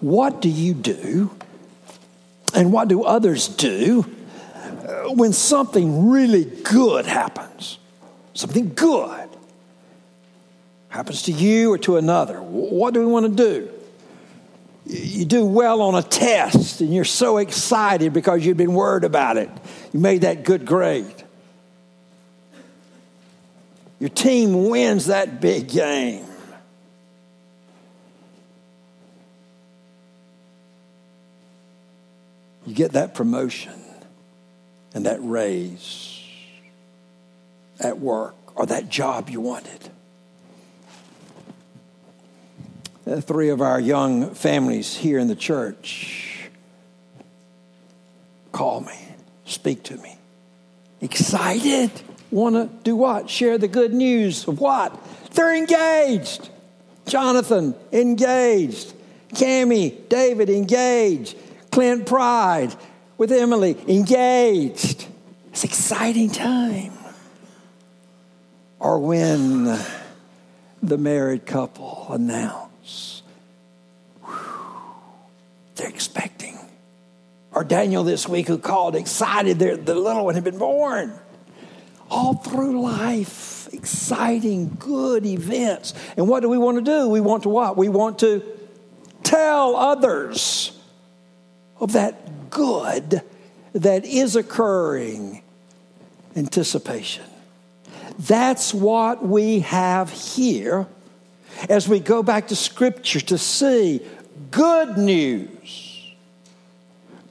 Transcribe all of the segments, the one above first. What do you do, and what do others do when something really good happens? Something good happens to you or to another. What do we want to do? You do well on a test, and you're so excited because you've been worried about it. You made that good grade. Your team wins that big game. You get that promotion and that raise at work or that job you wanted. Three of our young families here in the church call me, speak to me. Excited? Want to do what? Share the good news of what? They're engaged. Jonathan, engaged. Cammie, David, engaged. Clint Pride with Emily, engaged. It's an exciting time. Or when the married couple announce they're expecting. Or Daniel this week who called excited the little one had been born. All through life, exciting, good events. And what do we want to do? We want to what? We want to tell others of that good that is occurring. Anticipation. That's what we have here as we go back to Scripture to see good news,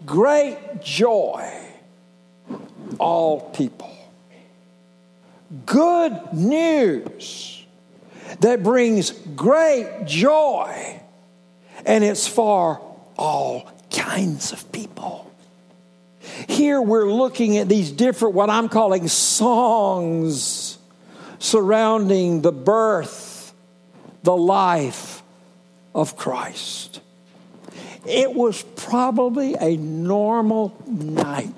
great joy, all people. Good news that brings great joy, and it's for all kinds of people. Here we're looking at these different, what I'm calling songs surrounding the birth, the life of Christ. It was probably a normal night.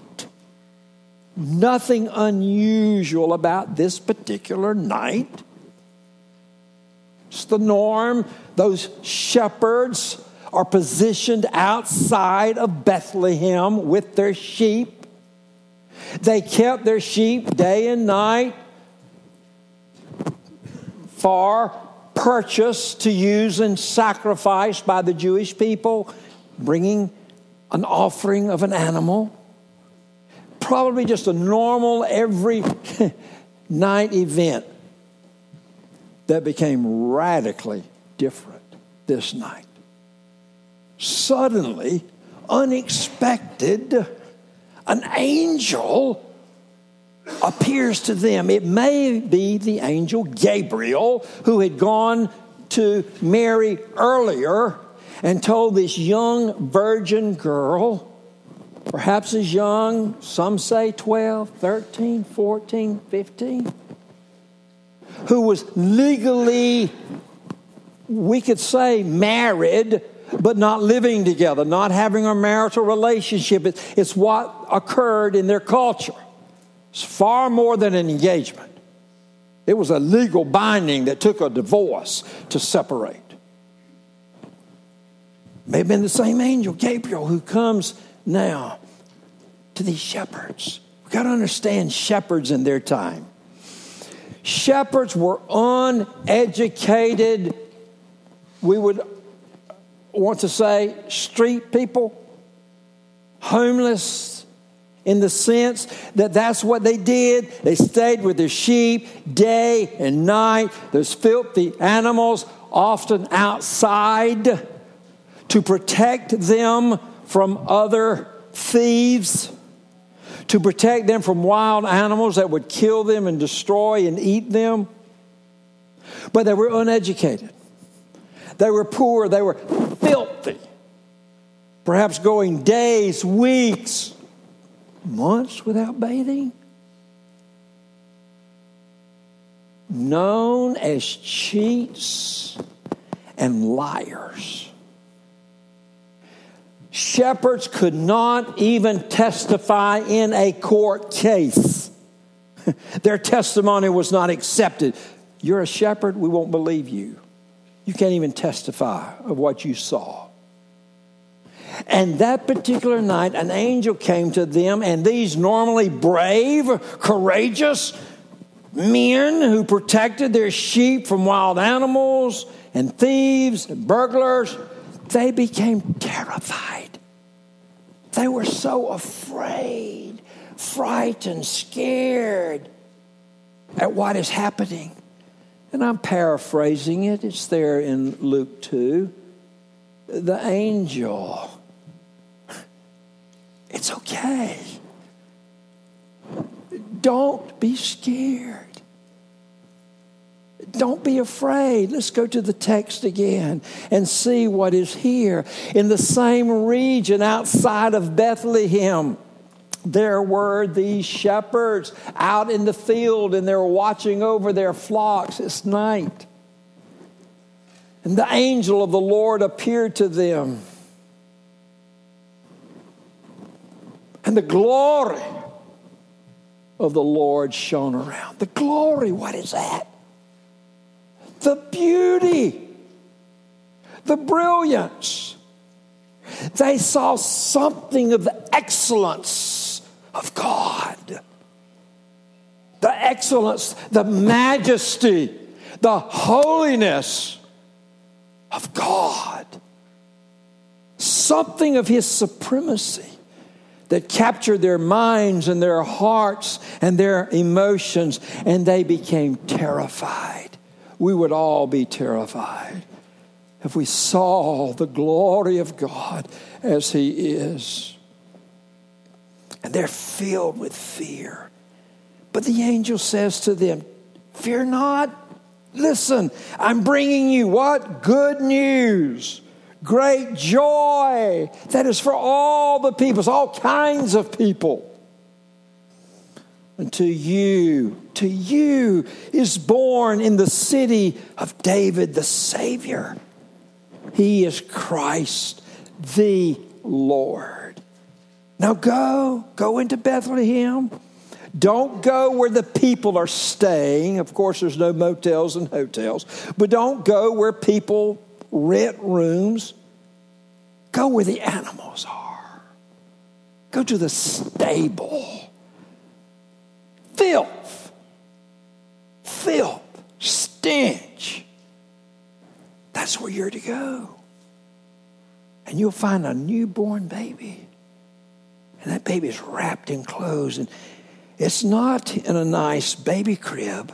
Nothing unusual about this particular night. It's the norm. Those shepherds are positioned outside of Bethlehem with their sheep. They kept their sheep day and night for purchase to use and sacrifice by the Jewish people, bringing an offering of an animal. Probably just a normal every night event that became radically different this night. Suddenly, unexpected, an angel appears to them. It may be the angel Gabriel who had gone to Mary earlier and told this young virgin girl, perhaps as young, some say 12, 13, 14, 15, who was legally, we could say, married, but not living together, not having a marital relationship. It's what occurred in their culture. It's far more than an engagement. It was a legal binding that took a divorce to separate. May have been the same angel, Gabriel, who comes now to these shepherds. We've got to understand shepherds in their time. Shepherds were uneducated, we would want to say street people, homeless, in the sense that that's what they did. They stayed with their sheep day and night. There's filthy animals often outside to protect them from other thieves, to protect them from wild animals that would kill them and destroy and eat them. But they were uneducated. They were poor. They were filthy. Perhaps going days, weeks, months without bathing. Known as cheats and liars. Shepherds could not even testify in a court case. Their testimony was not accepted. You're a shepherd, we won't believe you. You can't even testify of what you saw. And that particular night, an angel came to them, and these normally brave, courageous men who protected their sheep from wild animals and thieves and burglars, they became terrified. They were so afraid, frightened, scared at what is happening. And I'm paraphrasing it. It's there in Luke 2. The angel, it's okay. Don't be scared. Don't be afraid. Let's go to the text again and see what is here. In the same region outside of Bethlehem, there were these shepherds out in the field, and they were watching over their flocks. It's night. And the angel of the Lord appeared to them. And the glory of the Lord shone around. The glory, what is that? The beauty, the brilliance. They saw something of the excellence of God. The excellence, the majesty, the holiness of God. Something of His supremacy that captured their minds and their hearts and their emotions, and they became terrified. We would all be terrified if we saw the glory of God as He is. And they're filled with fear. But the angel says to them, fear not. Listen, I'm bringing you what? Good news. Great joy. That is for all the peoples, all kinds of people. And to you is born in the city of David the Savior. He is Christ the Lord. Now go into Bethlehem. Don't go where the people are staying. Of course, there's no motels and hotels. But don't go where people rent rooms. Go where the animals are. Go to the stable. Filth, stench. That's where you're to go. And you'll find a newborn baby. And that baby is wrapped in clothes. And it's not in a nice baby crib.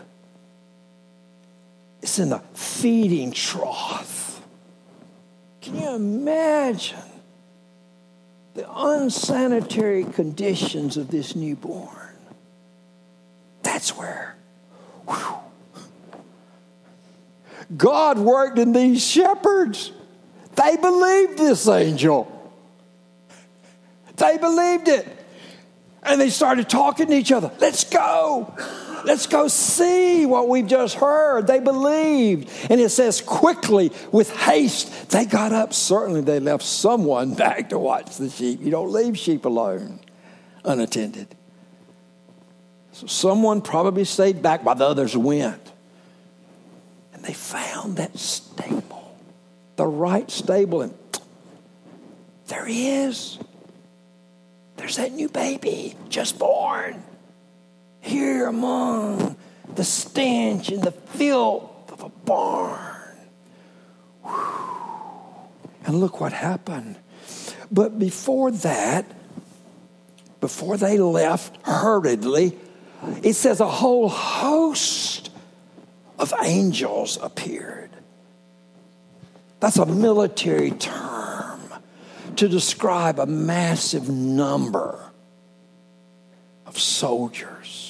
It's in the feeding trough. Can you imagine the unsanitary conditions of this newborn? That's where. Whew. God worked in these shepherds. They believed this angel. They believed it. And they started talking to each other. Let's go. Let's go see what we've just heard. They believed. And it says quickly, with haste, they got up. Certainly they left someone back to watch the sheep. You don't leave sheep alone, unattended. So someone probably stayed back while the others went. And they found that stable, the right stable. And there he is. There's that new baby just born. Here among the stench and the filth of a barn. Whew. And look what happened. But before that, before they left hurriedly, it says a whole host of angels appeared. That's a military term to describe a massive number of soldiers.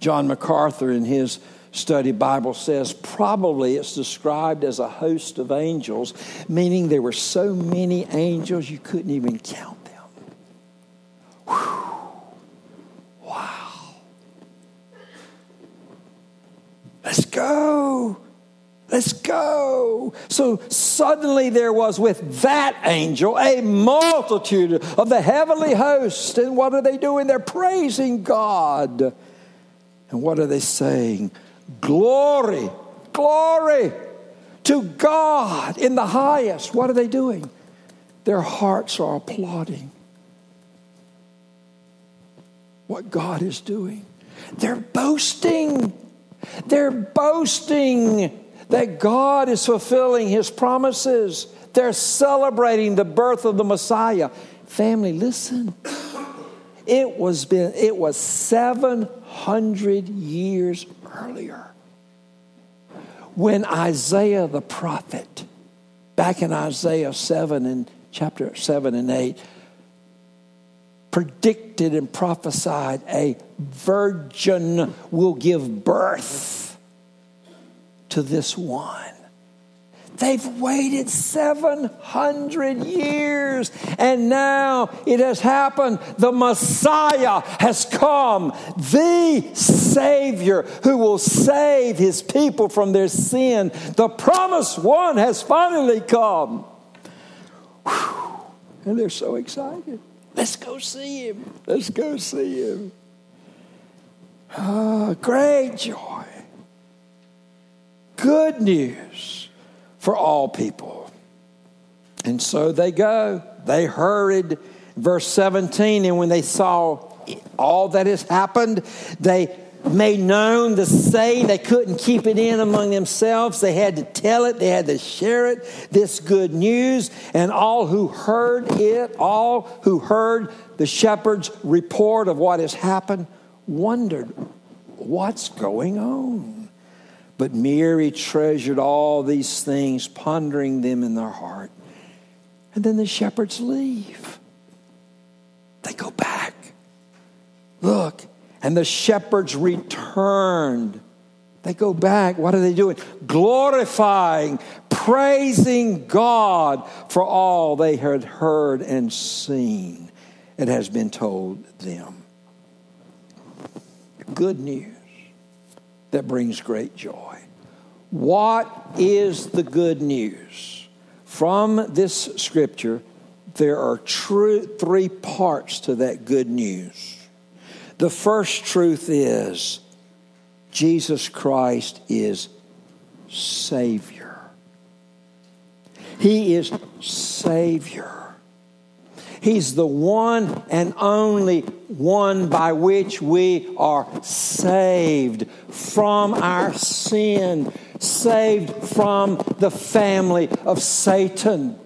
John MacArthur, in his study Bible, says probably it's described as a host of angels, meaning there were so many angels you couldn't even count them. Whew. Let's go. Let's go. So suddenly there was with that angel a multitude of the heavenly host. And what are they doing? They're praising God. And what are they saying? Glory, glory to God in the highest. What are they doing? Their hearts are applauding what God is doing. They're boasting. They're boasting that God is fulfilling his promises. They're celebrating the birth of the Messiah. Family, listen. It was 700 years earlier when Isaiah the prophet, back in Isaiah 7 and chapter 7 and 8, predicted and prophesied a virgin will give birth to this one. They've waited 700 years, and now it has happened. The Messiah has come, the Savior who will save his people from their sin. The promised one has finally come. Whew. And they're so excited. Let's go see him. Let's go see him. Oh, great joy. Good news for all people. And so they go. They hurried. Verse 17, and when they saw all that has happened, they made known the saying. They couldn't keep it in among themselves. They had to tell it. They had to share it, this good news. And all who heard the shepherd's report of what has happened wondered, what's going on? But Mary treasured all these things, pondering them in their heart. And then the shepherds leave. They go back. Look, and the shepherds returned. They go back. What are they doing? Glorifying, praising God for all they had heard and seen. It has been told them. Good news that brings great joy. What is the good news? From this scripture, there are three parts to that good news. The first truth is Jesus Christ is Savior. He is Savior. He's the one and only one by which we are saved from our sin, saved from the family of Satan.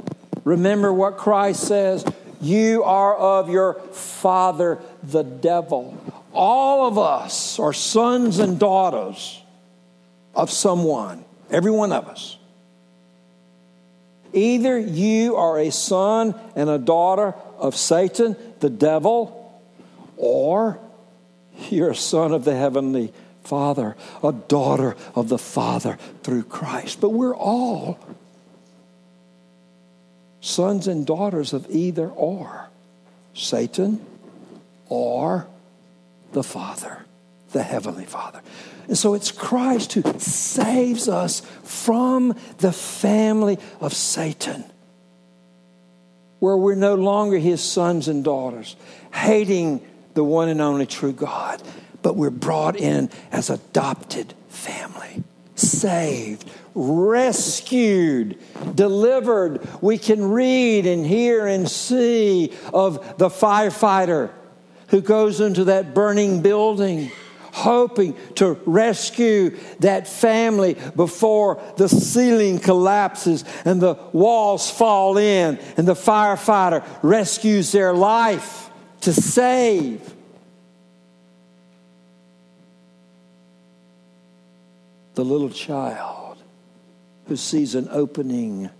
Remember what Christ says, you are of your father, the devil. All of us are sons and daughters of someone, every one of us. Either you are a son and a daughter of Satan, the devil, or you're a son of the heavenly Father, a daughter of the Father through Christ. But we're all sons and daughters of either or, Satan or the Father, the heavenly Father. And so it's Christ who saves us from the family of Satan, where we're no longer his sons and daughters, hating the one and only true God, but we're brought in as adopted family, saved, rescued, delivered. We can read and hear and see of the firefighter who goes into that burning building, hoping to rescue that family before the ceiling collapses and the walls fall in and the firefighter rescues their life to save. The little child who sees an opening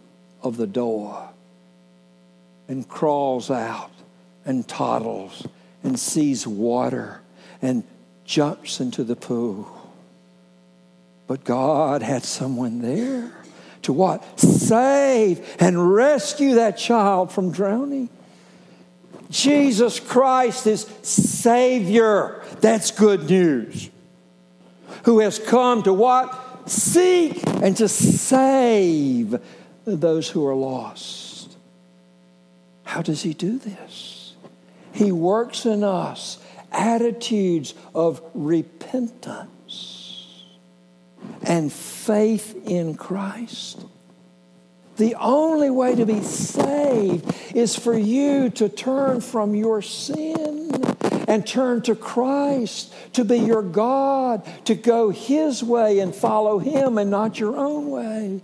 of the door and crawls out and toddles and sees water and jumps into the pool. But God had someone there to what? Save and rescue that child from drowning. Jesus Christ is Savior. That's good news. Who has come to what? Seek and to save those who are lost. How does he do this? He works in us attitudes of repentance and faith in Christ The only way to be saved is for you to turn from your sin and turn to Christ, to be your God, to go His way and follow Him and not your own way.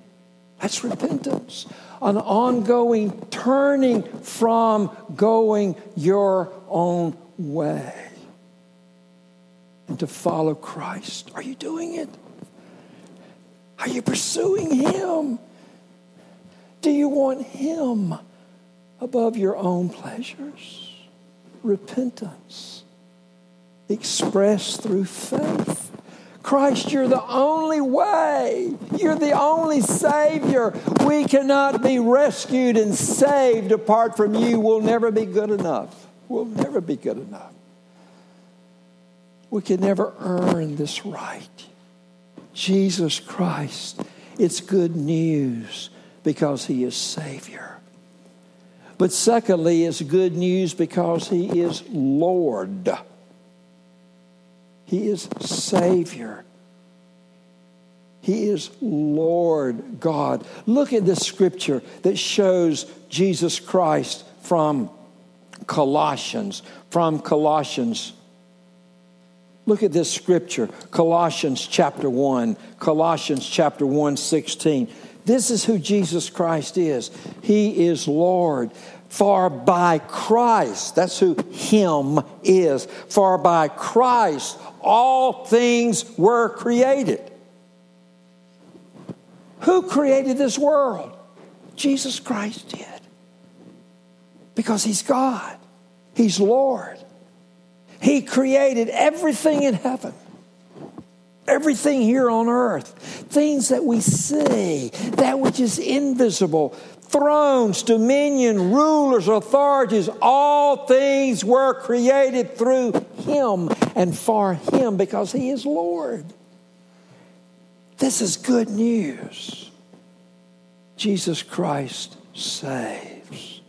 That's repentance, an ongoing turning from going your own way and to follow Christ. Are you doing it? Are you pursuing Him? Do you want Him above your own pleasures? Repentance expressed through faith. Christ, you're the only way. You're the only Savior. We cannot be rescued and saved apart from You. We'll never be good enough. We'll never be good enough. We can never earn this right. Jesus Christ, it's good news because He is Savior. But secondly, it's good news because He is Lord. He is Savior. He is Lord God. Look at this scripture that shows Jesus Christ from Colossians. From Colossians. Look at this scripture, Colossians chapter 1. Colossians chapter 1, 16. This is who Jesus Christ is. He is Lord. For by Christ, that's who Him is. For by Christ, all things were created. Who created this world? Jesus Christ did. Because He's God. He's Lord. He created everything in heaven. Everything here on earth, things that we see, that which is invisible, thrones, dominion, rulers, authorities, all things were created through Him and for Him because He is Lord. This is good news. Jesus Christ saves.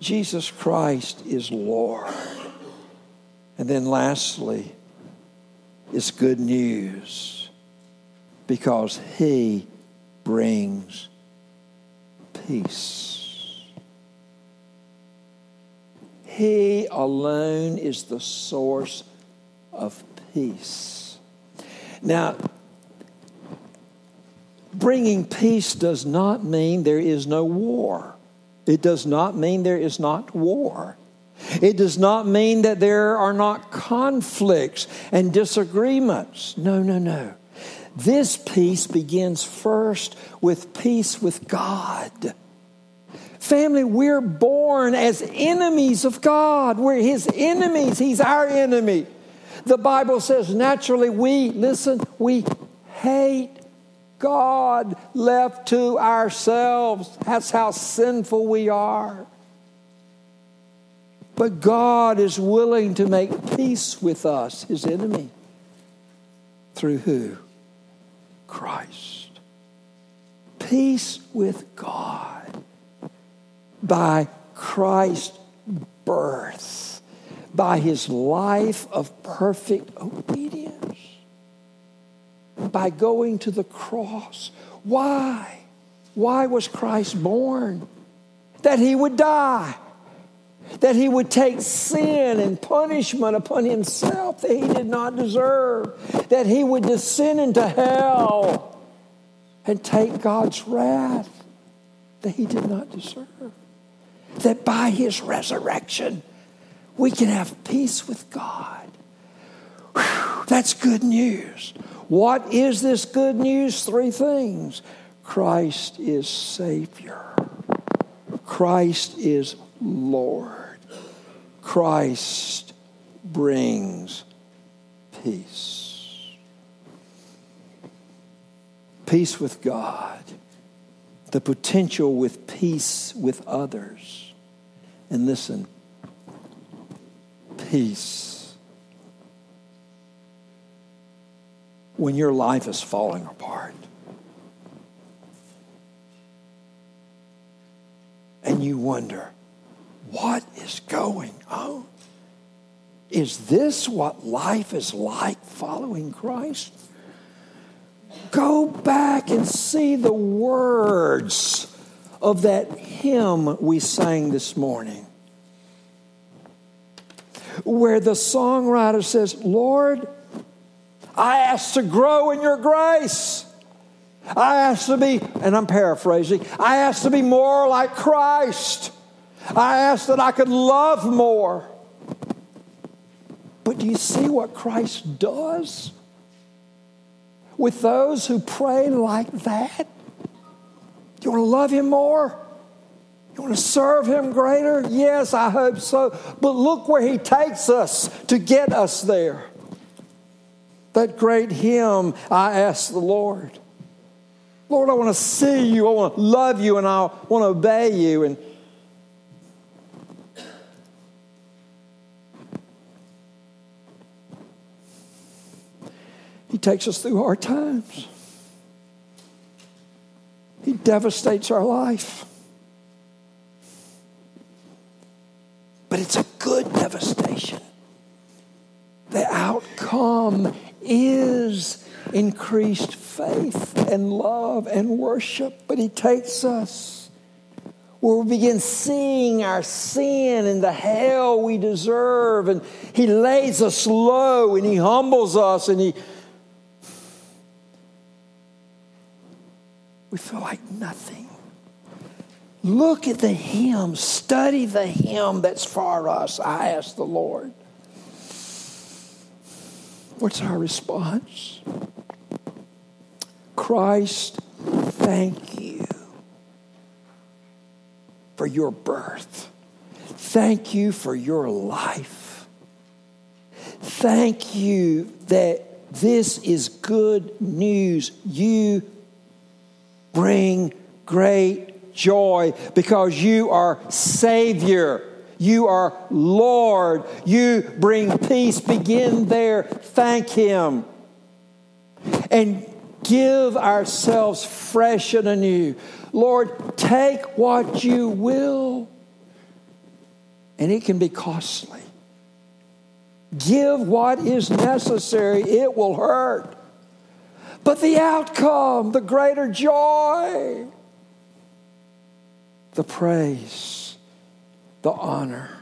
Jesus Christ is Lord. And then lastly, it's good news because He brings peace. He alone is the source of peace. Now, bringing peace does not mean there is no war. It does not mean there is not war. It does not mean that there are not conflicts and disagreements. No, no, no. This peace begins first with peace with God. Family, we're born as enemies of God. We're His enemies. He's our enemy. The Bible says naturally we hate God left to ourselves. That's how sinful we are. But God is willing to make peace with us, His enemy. Through who? Christ. Peace with God. By Christ's birth. By His life of perfect obedience. By going to the cross. Why? Why was Christ born? That He would die. That He would take sin and punishment upon Himself that He did not deserve. That He would descend into hell and take God's wrath that He did not deserve. That by His resurrection, we can have peace with God. Whew, that's good news. What is this good news? Three things. Christ is Savior. Christ is Lord. Christ brings peace. Peace with God. The potential with peace with others. And listen, peace. When your life is falling apart. And you wonder, what is going on? Is this what life is like following Christ? Go back and see the words of that hymn we sang this morning, where the songwriter says, Lord, I ask to grow in your grace. I ask to be, and I'm paraphrasing, I ask to be more like Christ. I ask that I could love more. But do you see what Christ does with those who pray like that? You want to love him more? You want to serve him greater? Yes, I hope so. But look where he takes us to get us there. That great hymn, I ask the Lord. Lord, I want to see you, I want to love you, and I want to obey you. And he takes us through hard times. He devastates our life. But it's a good devastation. The outcome is increased faith and love and worship. But he takes us where we begin seeing our sin and the hell we deserve. And he lays us low and he humbles us and we feel like nothing. Look at the hymn. Study the hymn that's for us. I ask the Lord. What's our response? Christ, thank you for your birth. Thank you for your life. Thank you that this is good news. You bring great joy because you are Savior. You are Lord. You bring peace. Begin there. Thank him. And give ourselves fresh and anew. Lord, take what you will. And it can be costly. Give what is necessary. It will hurt. But the outcome, the greater joy, the praise, the honor.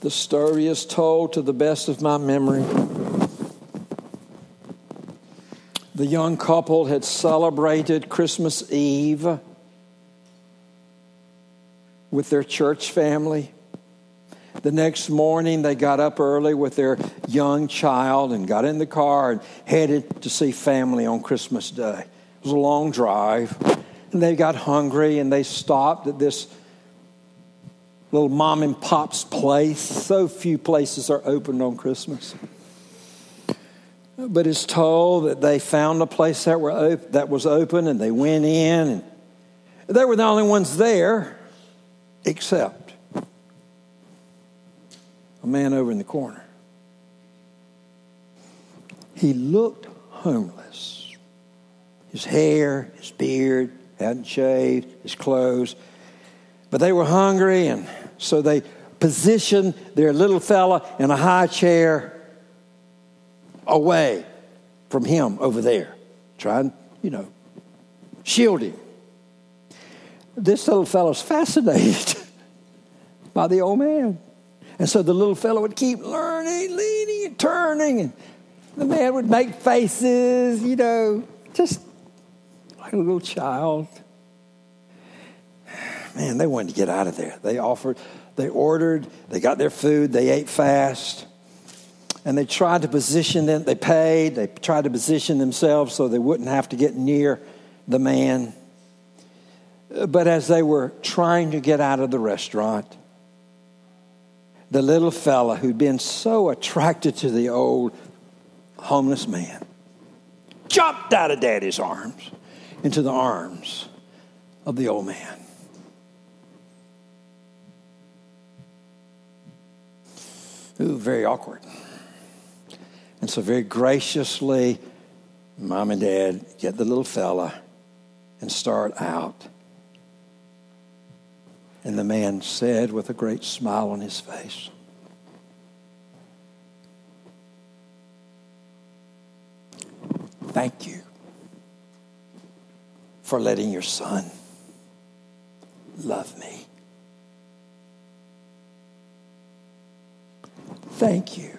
The story is told to the best of my memory. The young couple had celebrated Christmas Eve with their church family. The next morning, they got up early with their young child and got in the car and headed to see family on Christmas Day. It was a long drive, and they got hungry, and they stopped at this little mom and pop's place. So few places are opened on Christmas. But it's told that they found a place that was open, and they went in, and they were the only ones there except a man over in the corner. He looked homeless. His hair, his beard, hadn't shaved, his clothes. But they were hungry, and so they positioned their little fella in a high chair away from him over there. Try and, shield him. This little fella's fascinated by the old man. And so the little fellow would keep leaning and turning. And the man would make faces, just like a little child. Man, they wanted to get out of there. They ordered, they got their food, they ate fast. And they tried to position themselves so they wouldn't have to get near the man. But as they were trying to get out of the restaurant, the little fella who'd been so attracted to the old homeless man jumped out of daddy's arms into the arms of the old man. Ooh, very awkward. And so very graciously, mom and dad get the little fella and start out. And the man said with a great smile on his face, thank you for letting your son love me. Thank you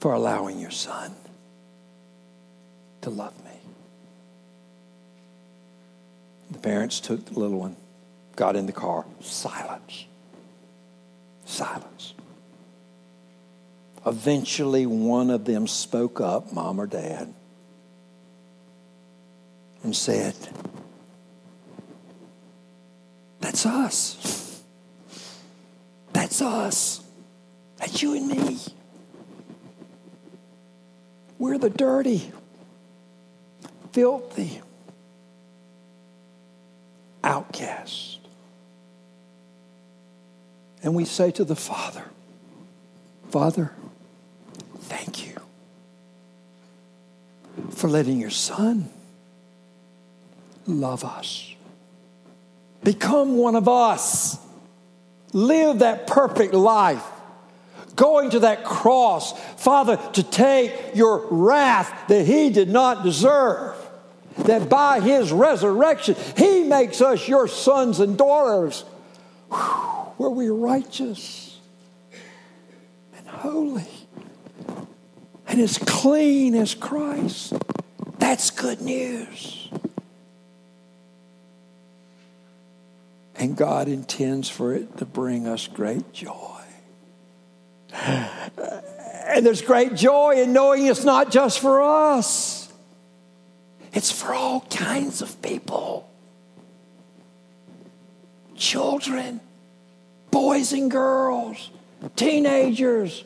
for allowing your son to love me. The parents took the little one, got in the car. Silence. Silence. Eventually, one of them spoke up, Mom or Dad, and said, "That's us. That's us. That's you and me. We're the dirty, filthy outcasts." And we say to the Father, "Father, thank you for letting your son love us. Become one of us. Live that perfect life. Going to that cross, Father, to take your wrath that he did not deserve. That by his resurrection, he makes us your sons and daughters. Where we're righteous and holy and as clean as Christ." That's good news. And God intends for it to bring us great joy. And there's great joy in knowing it's not just for us. It's for all kinds of people. Children, boys and girls, teenagers,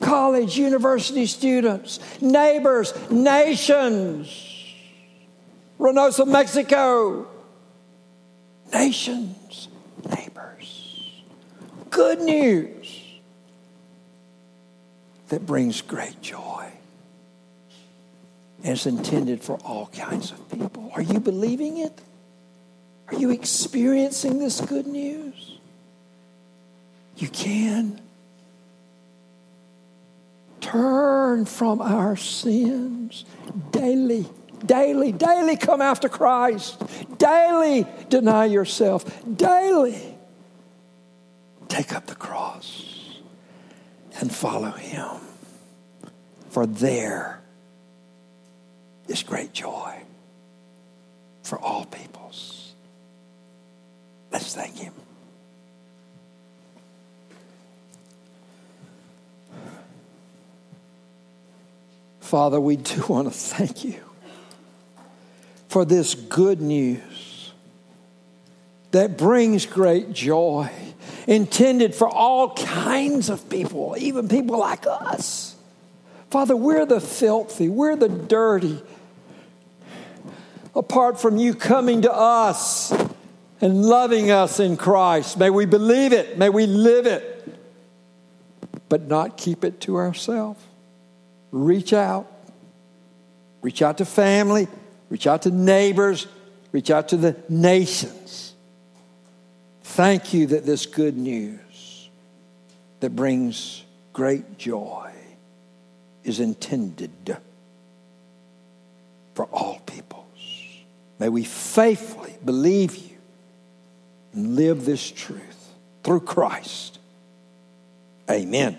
college, university students, neighbors, nations. Reynosa, Mexico. Nations, neighbors. Good news that brings great joy. And it's intended for all kinds of people. Are you believing it? Are you experiencing this good news? You can turn from our sins daily. Daily, daily come after Christ. Daily deny yourself. Daily take up the cross and follow him. For there is great joy for all peoples. Let's thank him. Father, we do want to thank you for this good news that brings great joy, intended for all kinds of people, even people like us. Father, we're the filthy, we're the dirty. Apart from you coming to us and loving us in Christ, may we believe it, may we live it, but not keep it to ourselves. Reach out to family, reach out to neighbors, reach out to the nations. Thank you that this good news that brings great joy is intended for all peoples. May we faithfully believe you and live this truth through Christ. Amen.